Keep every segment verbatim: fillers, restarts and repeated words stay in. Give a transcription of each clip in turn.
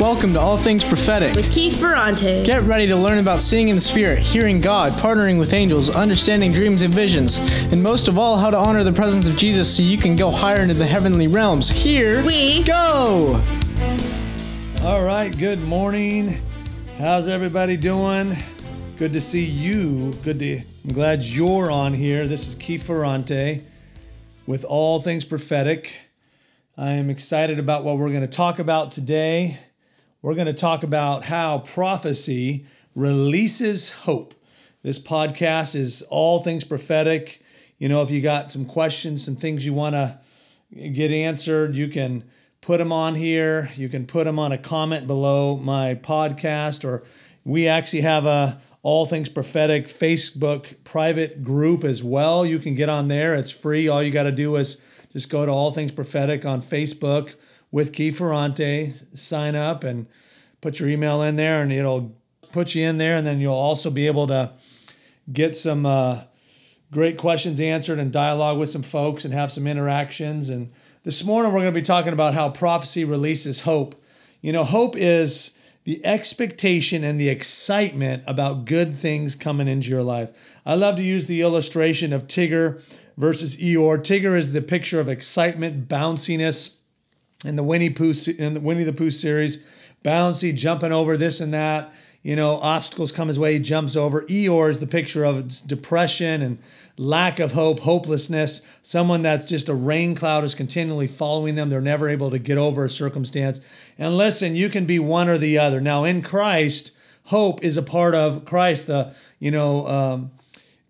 Welcome to All Things Prophetic with Keith Ferrante. Get ready to learn about seeing in the Spirit, hearing God, partnering with angels, understanding dreams and visions, and most of all, how to honor the presence of Jesus so you can go higher into the heavenly realms. Here we go! All right, good morning. How's everybody doing? Good to see you. Good to. I'm glad you're on here. This is Keith Ferrante with All Things Prophetic. I am excited about what we're going to talk about today. We're going to talk about how prophecy releases hope. This podcast is All Things Prophetic. You know, if you got some questions, some things you want to get answered, you can put them on here. You can put them on a comment below my podcast, or we actually have a All Things Prophetic Facebook private group as well. You can get on there. It's free. All you got to do is just go to All Things Prophetic on Facebook with Keith Ferrante, sign up and put your email in there, and it'll put you in there. And then you'll also be able to get some uh, great questions answered and dialogue with some folks and have some interactions. And this morning we're going to be talking about how prophecy releases hope. You know, hope is the expectation and the excitement about good things coming into your life. I love to use the illustration of Tigger versus Eeyore. Tigger is the picture of excitement, bounciness, in the Winnie Pooh in the Winnie the Pooh series, bouncy, jumping over this and that. You know, obstacles come his way, he jumps over. Eeyore is the picture of depression and lack of hope, hopelessness. Someone that's just a rain cloud is continually following them. They're never able to get over a circumstance. And listen, you can be one or the other. Now, in Christ, hope is a part of Christ. The you know. Um,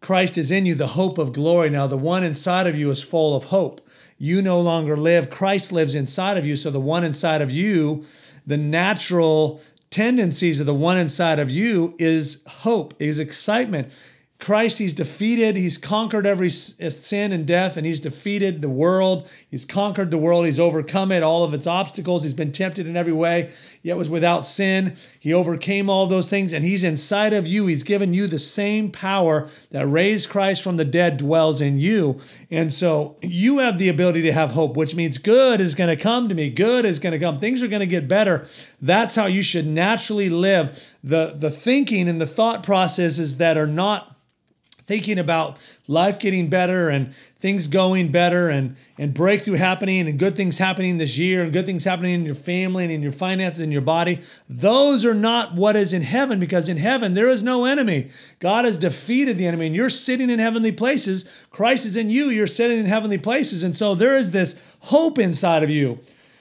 Christ is in you, the hope of glory. Now, the one inside of you is full of hope. You no longer live. Christ lives inside of you. So the one inside of you, the natural tendencies of the one inside of you is hope, is excitement. Christ, he's defeated. He's conquered every sin and death, and he's defeated the world. He's conquered the world. He's overcome it, all of its obstacles. He's been tempted in every way, yet was without sin. He overcame all those things, and he's inside of you. He's given you the same power that raised Christ from the dead dwells in you. And so you have the ability to have hope, which means good is going to come to me. Good is going to come. Things are going to get better. That's how you should naturally live. The, the thinking and the thought processes that are not thinking about life getting better and things going better and, and breakthrough happening and good things happening this year and good things happening in your family and in your finances and your body. Those are not what is in heaven, because in heaven there is no enemy. God has defeated the enemy, and you're sitting in heavenly places. Christ is in you. You're sitting in heavenly places. And so there is this hope inside of you.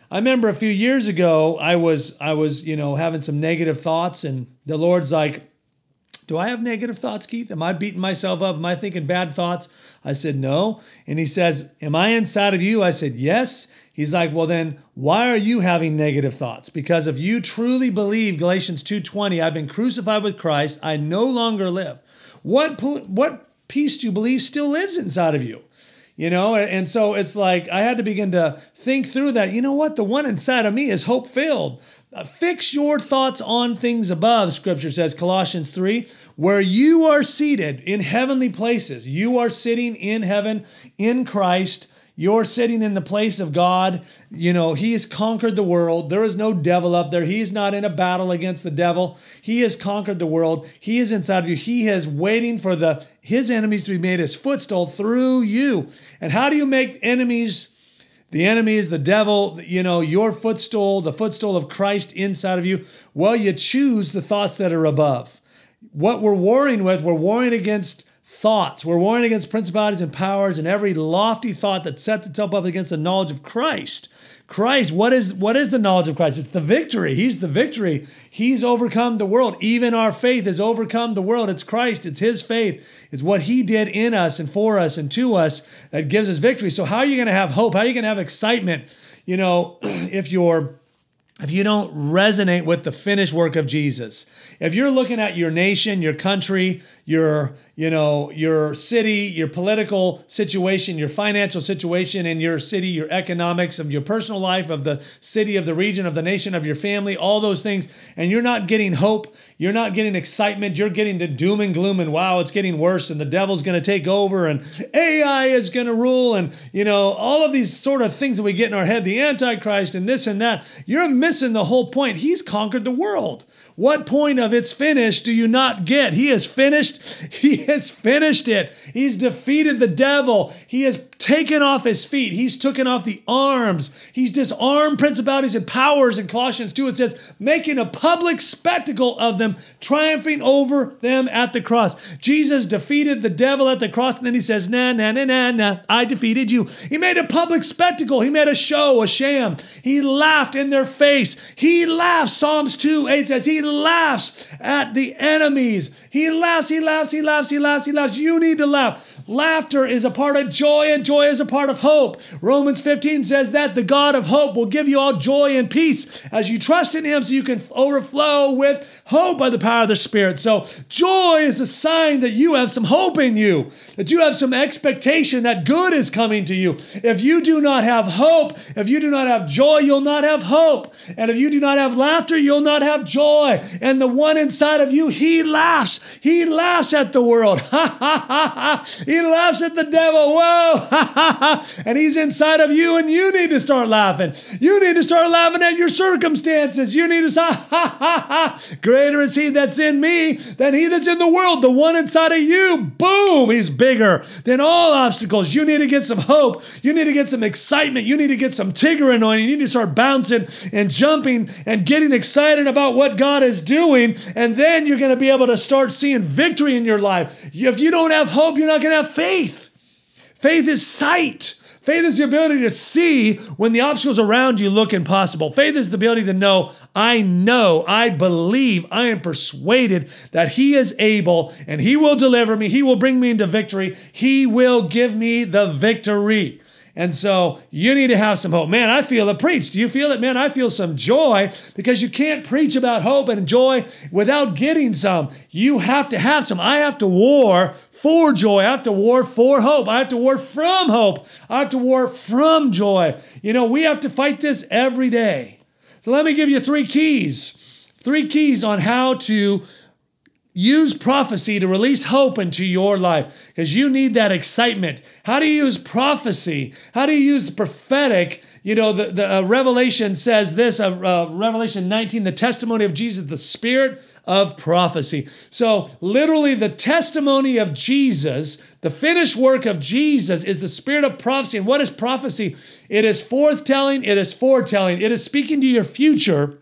I remember a few years ago, I was, I was, you know, having some negative thoughts, and the Lord's like, "Do I have negative thoughts, Keith? Am I beating myself up? Am I thinking bad thoughts?" I said, "No." And he says, "Am I inside of you?" I said, "Yes." He's like, "Well, then why are you having negative thoughts? Because if you truly believe Galatians two twenty, I've been crucified with Christ, I no longer live." What, what peace do you believe still lives inside of you? You know, and so it's like I had to begin to think through that. You know what? The one inside of me is hope-filled. Fix your thoughts on things above, Scripture says, Colossians three, where you are seated in heavenly places. You are sitting in heaven in Christ. You're sitting in the place of God. You know, he has conquered the world. There is no devil up there. He's not in a battle against the devil. He has conquered the world. He is inside of you. He is waiting for the his enemies to be made his footstool through you. And how do you make enemies, the enemies, the devil, you know, your footstool, the footstool of Christ inside of you? Well, you choose the thoughts that are above. What we're warring with, we're warring against thoughts. We're warring against principalities and powers and every lofty thought that sets itself up against the knowledge of Christ. Christ, what is what is the knowledge of Christ? It's the victory. He's the victory. He's overcome the world. Even our faith has overcome the world. It's Christ. It's his faith. It's what he did in us and for us and to us that gives us victory. So how are you going to have hope? How are you going to have excitement? You know, if you're If you don't resonate with the finished work of Jesus, if you're looking at your nation, your country, your, you know, your city, your political situation, your financial situation in your city, your economics of your personal life, of the city, of the region, of the nation, of your family, all those things, and you're not getting hope, you're not getting excitement, you're getting the doom and gloom, and wow, it's getting worse, and the devil's going to take over, and A I is going to rule, and, you know, all of these sort of things that we get in our head, the Antichrist and this and that, you're a missing the whole point. He's conquered the world. What point of it's finished do you not get? He has finished. He has finished it. He's defeated the devil. He has taken off his feet. He's taken off the arms. He's disarmed principalities and powers. In Colossians two, it says, making a public spectacle of them, triumphing over them at the cross. Jesus defeated the devil at the cross, and then he says, nah, nah, nah, nah, nah, I defeated you. He made a public spectacle. He made a show, a sham. He laughed in their face. He laughs. Psalms two eight says he laughs at the enemies. He laughs, he laughs, he laughs, he laughs, he laughs. You need to laugh. Laughter is a part of joy, and joy is a part of hope. Romans fifteen says that the God of hope will give you all joy and peace as you trust in him, so you can overflow with hope by the power of the Spirit. So joy is a sign that you have some hope in you, that you have some expectation that good is coming to you. If you do not have hope, if you do not have joy, you'll not have hope. And if you do not have laughter, you'll not have joy. And the one inside of you, he laughs. He laughs at the world. Ha, ha, ha, ha. He laughs at the devil. Whoa. Ha, ha, ha. And he's inside of you, and you need to start laughing. You need to start laughing at your circumstances. You need to say, ha, ha, ha, ha. Greater is he that's in me than he that's in the world. The one inside of you, boom, he's bigger than all obstacles. You need to get some hope. You need to get some excitement. You need to get some Tigger anointing. You need to start bouncing and jumping and getting excited about what God is doing. And then you're going to be able to start seeing victory in your life. If you don't have hope, you're not going to have faith. Faith is sight. Faith is the ability to see when the obstacles around you look impossible. Faith is the ability to know, I know, I believe, I am persuaded that he is able and he will deliver me. He will bring me into victory. He will give me the victory. And so you need to have some hope. Man, I feel it preached. Do you feel it? Man, I feel some joy, because you can't preach about hope and joy without getting some. You have to have some. I have to war for joy. I have to war for hope. I have to war from hope. I have to war from joy. You know, we have to fight this every day. So let me give you three keys. Three keys on how to use prophecy to release hope into your life, because you need that excitement. How do you use prophecy? How do you use the prophetic? You know, the, the uh, Revelation says this, uh, uh, Revelation nineteen, the testimony of Jesus, the spirit of prophecy. So literally the testimony of Jesus, the finished work of Jesus, is the spirit of prophecy. And what is prophecy? It is forthtelling. It is foretelling. It is speaking to your future.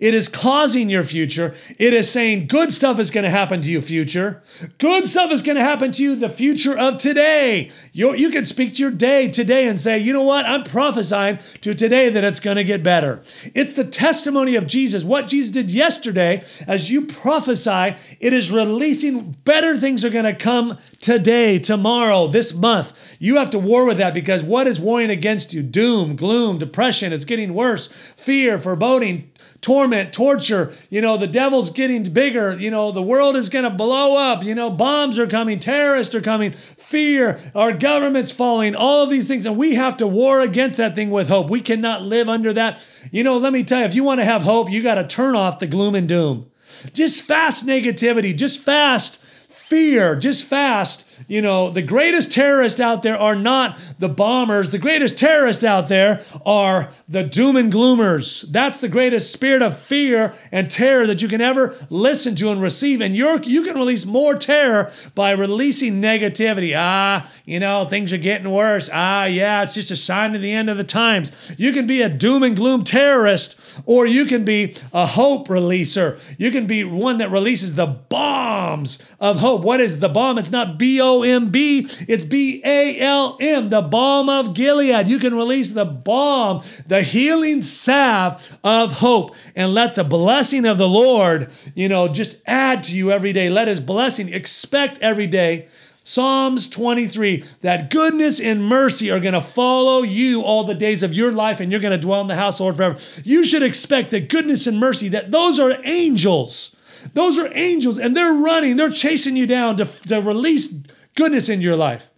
It is causing your future. It is saying good stuff is going to happen to you, future. Good stuff is going to happen to you, the future of today. You're, you can speak to your day today and say, you know what? I'm prophesying to today that it's going to get better. It's the testimony of Jesus. What Jesus did yesterday, as you prophesy, it is releasing better things are going to come today, tomorrow, this month. You have to war with that, because what is warring against you? Doom, gloom, depression. It's getting worse. Fear, foreboding, torment, torture. You know, the devil's getting bigger. You know, the world is going to blow up. You know, bombs are coming. Terrorists are coming. Fear. Our government's falling. All of these things. And we have to war against that thing with hope. We cannot live under that. You know, let me tell you, if you want to have hope, you got to turn off the gloom and doom. Just fast negativity. Just fast fear. Just fast. You know, the greatest terrorists out there are not the bombers. The greatest terrorists out there are the doom and gloomers. That's the greatest spirit of fear and terror that you can ever listen to and receive. And you're, you can release more terror by releasing negativity. Ah, you know, things are getting worse. Ah, yeah, it's just a sign of the end of the times. You can be a doom and gloom terrorist, or you can be a hope releaser. You can be one that releases the bombs of hope. What is the bomb? It's not B O B O M B, it's B A L M, the balm of Gilead. You can release the balm, the healing salve of hope, and let the blessing of the Lord, you know, just add to you every day. Let his blessing, expect every day. Psalms twenty-three, that goodness and mercy are going to follow you all the days of your life, and you're going to dwell in the house of the Lord forever. You should expect that goodness and mercy, that those are angels. Those are angels, and they're running. They're chasing you down to, to release goodness into your life.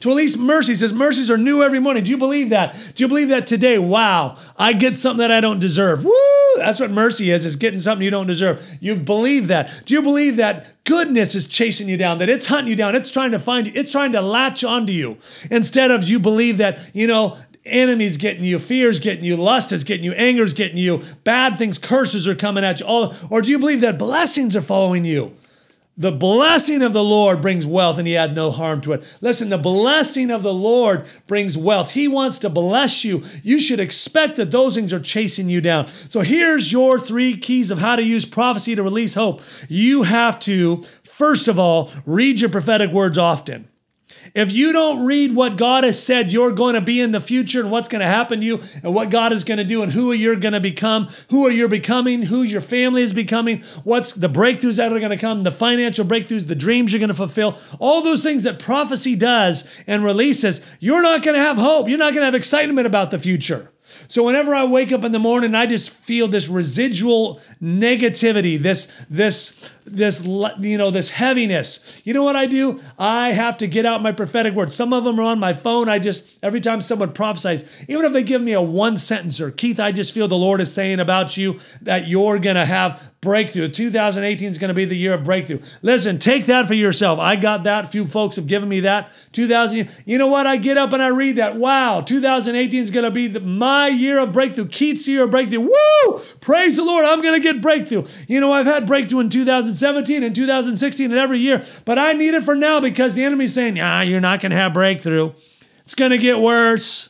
To release mercies. His mercies are new every morning. Do you believe that? Do you believe that today? Wow, I get something that I don't deserve. Woo! That's what mercy is, is getting something you don't deserve. You believe that. Do you believe that goodness is chasing you down, that it's hunting you down, it's trying to find you, it's trying to latch onto you, instead of you believe that, you know, enemy's getting you, fear's getting you, lust is getting you, anger's getting you, bad things, curses are coming at you. All, or do you believe that blessings are following you? The blessing of the Lord brings wealth, and he had no harm to it. Listen, the blessing of the Lord brings wealth. He wants to bless you. You should expect that those things are chasing you down. So here's your three keys of how to use prophecy to release hope. You have to, first of all, read your prophetic words often. If you don't read what God has said you're going to be in the future and what's going to happen to you and what God is going to do and who you're going to become, who are you becoming, who your family is becoming, what's the breakthroughs that are going to come, the financial breakthroughs, the dreams you're going to fulfill, all those things that prophecy does and releases, you're not going to have hope. You're not going to have excitement about the future. So whenever I wake up in the morning, I just feel this residual negativity, this, this, this, you know, this heaviness. You know what I do? I have to get out my prophetic words. Some of them are on my phone. I just, every time someone prophesies, even if they give me a one sentencer, Keith, I just feel the Lord is saying about you that you're going to have breakthrough. two thousand eighteen is going to be the year of breakthrough. Listen, take that for yourself. I got that. A few folks have given me that. two thousand, you know what? I get up and I read that. Wow, two thousand eighteen is going to be the, my year of breakthrough. Keith's year of breakthrough. Woo! Praise the Lord. I'm going to get breakthrough. You know, I've had breakthrough in two thousand seventeen and two thousand sixteen and every year, but I need it for now because the enemy's saying, ah, you're not going to have breakthrough. It's going to get worse.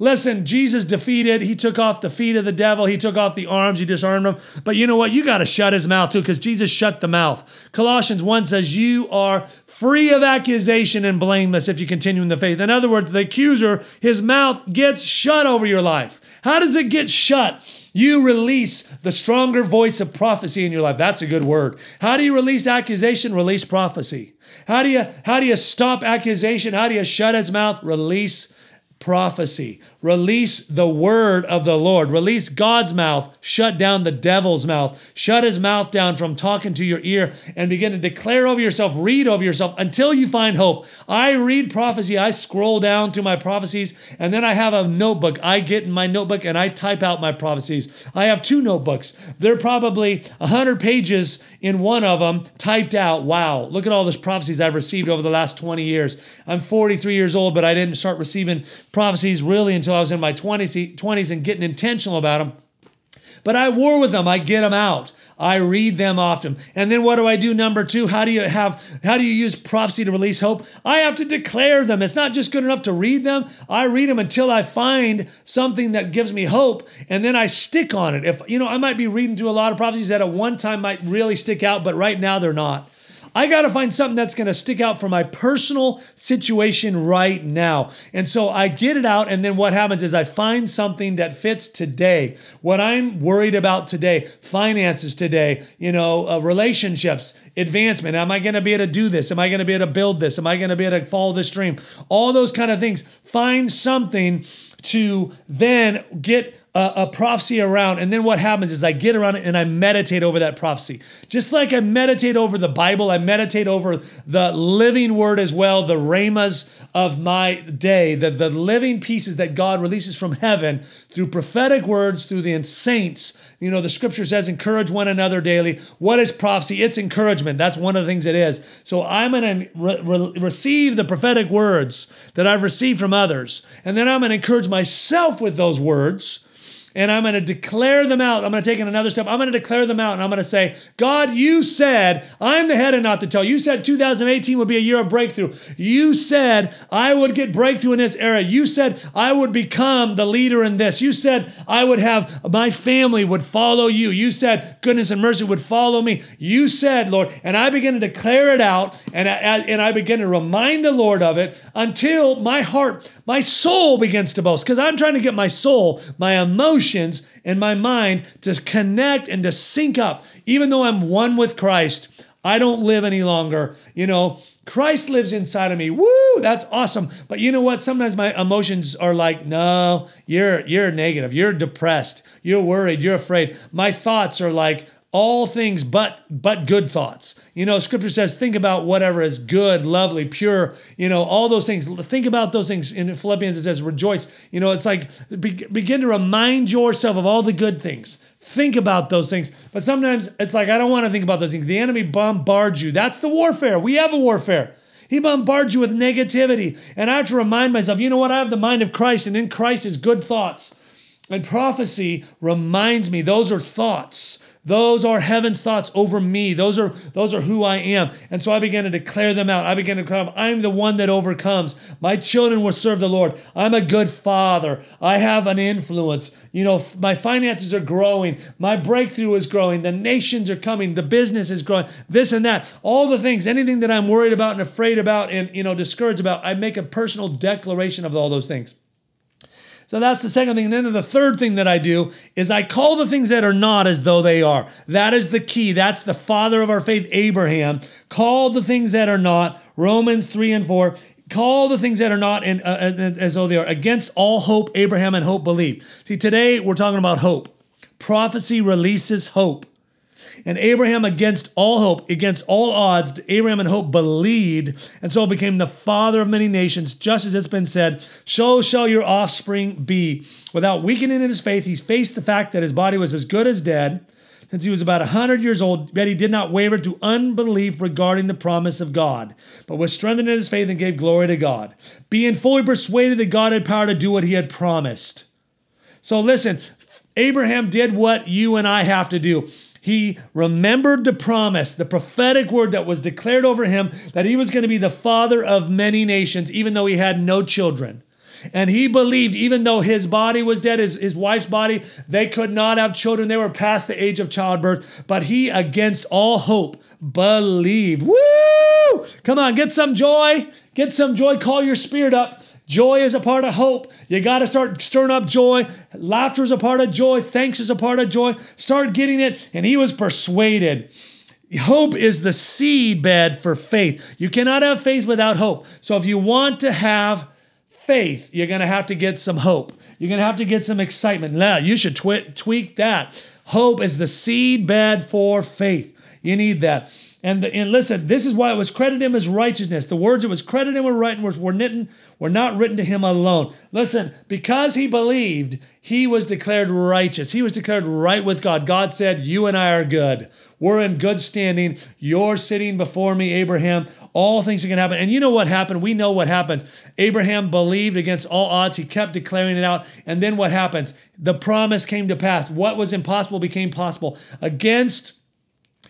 Listen, Jesus defeated. He took off the feet of the devil. He took off the arms. He disarmed him. But you know what? You got to shut his mouth too, because Jesus shut the mouth. Colossians one says, you are free of accusation and blameless if you continue in the faith. In other words, the accuser, his mouth gets shut over your life. How does it get shut? You release the stronger voice of prophecy in your life. That's a good word. How do you release accusation? Release prophecy. How do you, how do you stop accusation? How do you shut its mouth? Release prophecy. Release the word of the Lord. Release God's mouth. Shut down the devil's mouth. Shut his mouth down from talking to your ear and begin to declare over yourself, read over yourself until you find hope. I read prophecy. I scroll down through my prophecies and then I have a notebook. I get in my notebook and I type out my prophecies. I have two notebooks. They're probably one hundred pages in one of them typed out. Wow, look at all these prophecies I've received over the last twenty years. I'm forty-three years old, but I didn't start receiving prophecies really until I was in my twenties and getting intentional about them. But I war with them. I get them out. I read them often. And then what do I do? Number two, how do you have, how do you use prophecy to release hope? I have to declare them. It's not just good enough to read them. I read them until I find something that gives me hope. And then I stick on it. If, you know, I might be reading through a lot of prophecies that at one time might really stick out, but right now they're not. I got to find something that's going to stick out for my personal situation right now. And so I get it out. And then what happens is I find something that fits today. What I'm worried about today, finances today, you know, uh, relationships, advancement. Am I going to be able to do this? Am I going to be able to build this? Am I going to be able to follow this dream? All those kind of things. Find something to then get a, a prophecy around. And then what happens is I get around it and I meditate over that prophecy. Just like I meditate over the Bible, I meditate over the living word as well, the rhemas of my day, the, the living pieces that God releases from heaven through prophetic words, through the saints. You know, the scripture says, encourage one another daily. What is prophecy? It's encouragement. That's one of the things it is. So I'm going to re- re- receive the prophetic words that I've received from others. And then I'm going to encourage myself with those words. And I'm going to declare them out. I'm going to take it another step. I'm going to declare them out. And I'm going to say, God, you said, I'm the head and not the tail. You said two thousand eighteen would be a year of breakthrough. You said I would get breakthrough in this era. You said I would become the leader in this. You said I would have, my family would follow you. You said goodness and mercy would follow me. You said, Lord, and I begin to declare it out. And I, and I begin to remind the Lord of it until my heart, my soul begins to boast. Because I'm trying to get my soul, my emotions, emotions in my mind to connect and to sync up. Even though I'm one with Christ, I don't live any longer. You know, Christ lives inside of me. Woo, that's awesome. But you know what? Sometimes my emotions are like, no, you're you're negative. You're depressed. You're worried. You're afraid. My thoughts are like all things but but good thoughts. You know, scripture says, think about whatever is good, lovely, pure, you know, all those things. Think about those things. In Philippians, it says, rejoice. You know, it's like, be- begin to remind yourself of all the good things. Think about those things. But sometimes it's like, I don't want to think about those things. The enemy bombards you. That's the warfare. We have a warfare. He bombards you with negativity. And I have to remind myself, you know what? I have the mind of Christ, and in Christ is good thoughts. And prophecy reminds me those are thoughts. Those are heaven's thoughts over me. Those are, those are who I am. And so I began to declare them out. I began to declare, I'm the one that overcomes. My children will serve the Lord. I'm a good father. I have an influence. You know, my finances are growing. My breakthrough is growing. The nations are coming. The business is growing. This and that. All the things, anything that I'm worried about and afraid about and, you know, discouraged about, I make a personal declaration of all those things. So that's the second thing. And then the third thing that I do is I call the things that are not as though they are. That is the key. That's the father of our faith, Abraham. Call the things that are not. Romans three and four. Call the things that are not in, uh, as though they are. Against all hope, Abraham and hope believed. See, today we're talking about hope. Prophecy releases hope. And Abraham, against all hope, against all odds, Abraham and hope believed, and so became the father of many nations, just as it's been said, so shall your offspring be. Without weakening in his faith, he faced the fact that his body was as good as dead, since he was about one hundred years old, yet he did not waver to unbelief regarding the promise of God, but was strengthened in his faith and gave glory to God, being fully persuaded that God had power to do what he had promised. So listen, Abraham did what you and I have to do. He remembered the promise, the prophetic word that was declared over him, that he was going to be the father of many nations, even though he had no children. And he believed, even though his body was dead, his, his wife's body, they could not have children. They were past the age of childbirth. But he, against all hope, believed. Woo! Come on, get some joy. Get some joy. Call your spirit up. Joy is a part of hope. You got to start stirring up joy. Laughter is a part of joy. Thanks is a part of joy. Start getting it. And he was persuaded. Hope is the seedbed for faith. You cannot have faith without hope. So if you want to have faith, you're going to have to get some hope. You're going to have to get some excitement. Now, you should twi- tweak that. Hope is the seedbed for faith. You need that. And, the, and listen, this is why it was credited him as righteousness. The words it was credited him were written were written were not written to him alone. Listen, because he believed, he was declared righteous. He was declared right with God. God said, "You and I are good. We're in good standing. You're sitting before me, Abraham. All things are going to happen." And you know what happened? We know what happens. Abraham believed against all odds. He kept declaring it out. And then what happens? The promise came to pass. What was impossible became possible. Against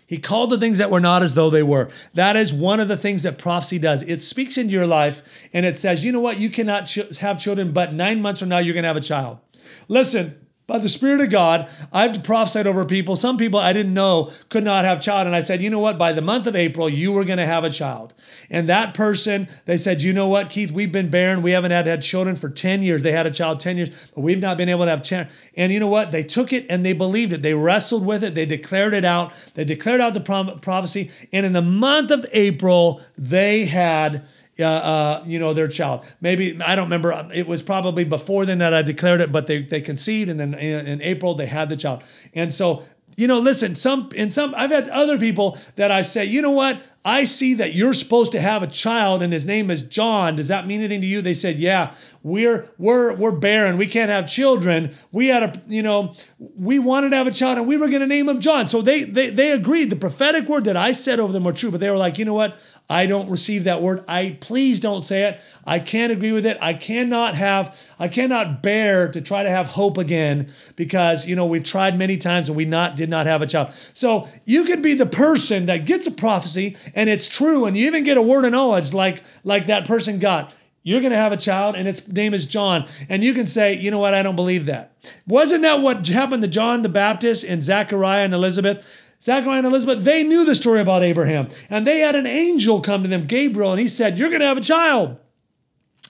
He called the things that were not as though they were. That is one of the things that prophecy does. It speaks into your life and it says, you know what? You cannot ch- have children, but nine months from now, you're going to have a child. Listen, by the Spirit of God, I've prophesied over people. Some people I didn't know could not have child. And I said, you know what? By the month of April, you were going to have a child. And that person, they said, you know what, Keith, we've been barren. We haven't had, had children for ten years. They had a child ten years, but we've not been able to have children. And you know what? They took it and they believed it. They wrestled with it. They declared it out. They declared out the prom- prophecy. And in the month of April, they had Uh, uh, you know, their child. Maybe, I don't remember, it was probably before then that I declared it, but they, they conceived, and then in, in April they had the child. And so, you know, listen, some, in some, I've had other people that I say, you know what, I see that you're supposed to have a child and his name is John. Does that mean anything to you? They said, yeah, we're, we're, we're barren. We can't have children. We had a, you know, we wanted to have a child and we were going to name him John. So they, they, they agreed. The prophetic word that I said over them were true, but they were like, you know what? I don't receive that word. I, please don't say it. I can't agree with it. I cannot have, I cannot bear to try to have hope again because, you know, we've tried many times and we not, did not have a child. So you could be the person that gets a prophecy and it's true, and you even get a word of knowledge like, like that person got. You're going to have a child, and its name is John. And you can say, you know what, I don't believe that. Wasn't that what happened to John the Baptist and Zechariah and Elizabeth? Zechariah and Elizabeth, they knew the story about Abraham. And they had an angel come to them, Gabriel, and he said, you're going to have a child.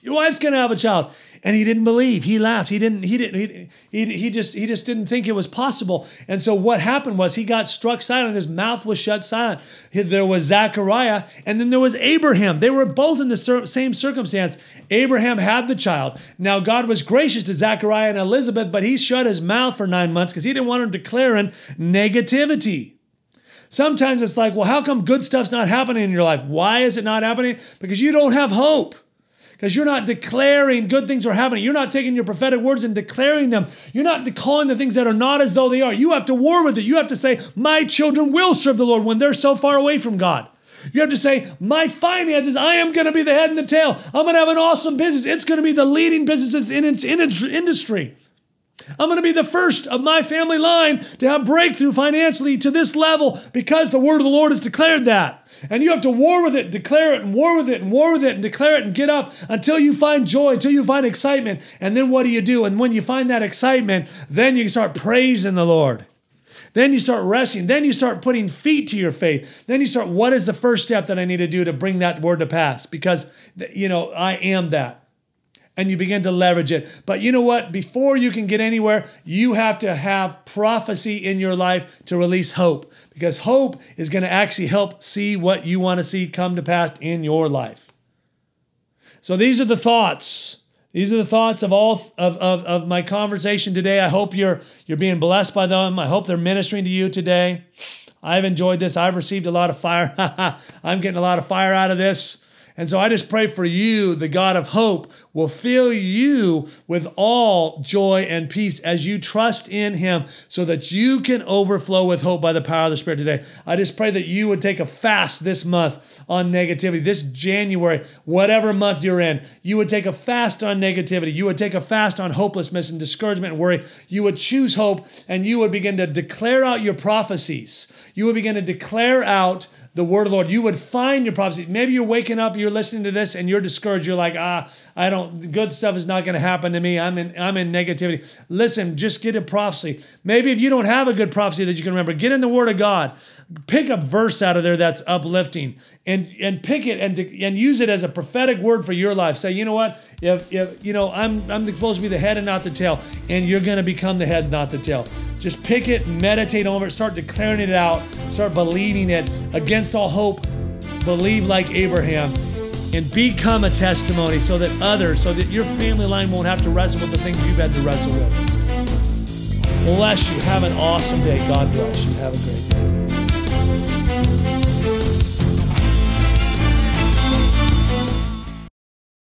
Your wife's going to have a child. And he didn't believe. He laughed. He didn't, he didn't, he, he, he just, he just didn't think it was possible. And so what happened was he got struck silent. His mouth was shut silent. There was Zechariah and then there was Abraham. They were both in the same circumstance. Abraham had the child. Now God was gracious to Zechariah and Elizabeth, but he shut his mouth for nine months because he didn't want him declaring negativity. Sometimes it's like, well, how come good stuff's not happening in your life? Why is it not happening? Because you don't have hope. Because you're not declaring good things are happening. You're not taking your prophetic words and declaring them. You're not calling the things that are not as though they are. You have to war with it. You have to say, my children will serve the Lord when they're so far away from God. You have to say, my finances, I am going to be the head and the tail. I'm going to have an awesome business. It's going to be the leading business in its industry. I'm going to be the first of my family line to have breakthrough financially to this level because the word of the Lord has declared that. And you have to war with it, declare it, and war with it, and war with it, and declare it, and get up until you find joy, until you find excitement. And then what do you do? And when you find that excitement, then you start praising the Lord. Then you start resting. Then you start putting feet to your faith. Then you start, what is the first step that I need to do to bring that word to pass? Because, you know, I am that. And you begin to leverage it. But you know what? Before you can get anywhere, you have to have prophecy in your life to release hope. Because hope is going to actually help see what you want to see come to pass in your life. So these are the thoughts. These are the thoughts of all of, of, of my conversation today. I hope you're, you're being blessed by them. I hope they're ministering to you today. I've enjoyed this. I've received a lot of fire. I'm getting a lot of fire out of this. And so I just pray for you, the God of hope, will fill you with all joy and peace as you trust in him so that you can overflow with hope by the power of the Spirit today. I just pray that you would take a fast this month on negativity, this January, whatever month you're in. You would take a fast on negativity. You would take a fast on hopelessness and discouragement and worry. You would choose hope and you would begin to declare out your prophecies. You would begin to declare out the word of the Lord. You would find your prophecy. Maybe you're waking up, you're listening to this, and you're discouraged. You're like, ah, I don't, good stuff is not going to happen to me. I'm in, I'm in negativity. Listen, just get a prophecy. Maybe if you don't have a good prophecy that you can remember, get in the word of God. Pick a verse out of there that's uplifting and, and pick it and, and use it as a prophetic word for your life. Say, you know what? If, if you know, I'm, I'm supposed to be the head and not the tail, and you're going to become the head, not the tail. Just pick it, meditate over it, start declaring it out, start believing it. Against all hope, believe like Abraham and become a testimony so that others, so that your family line won't have to wrestle with the things you've had to wrestle with. Bless you. Have an awesome day. God bless you. Have a great day.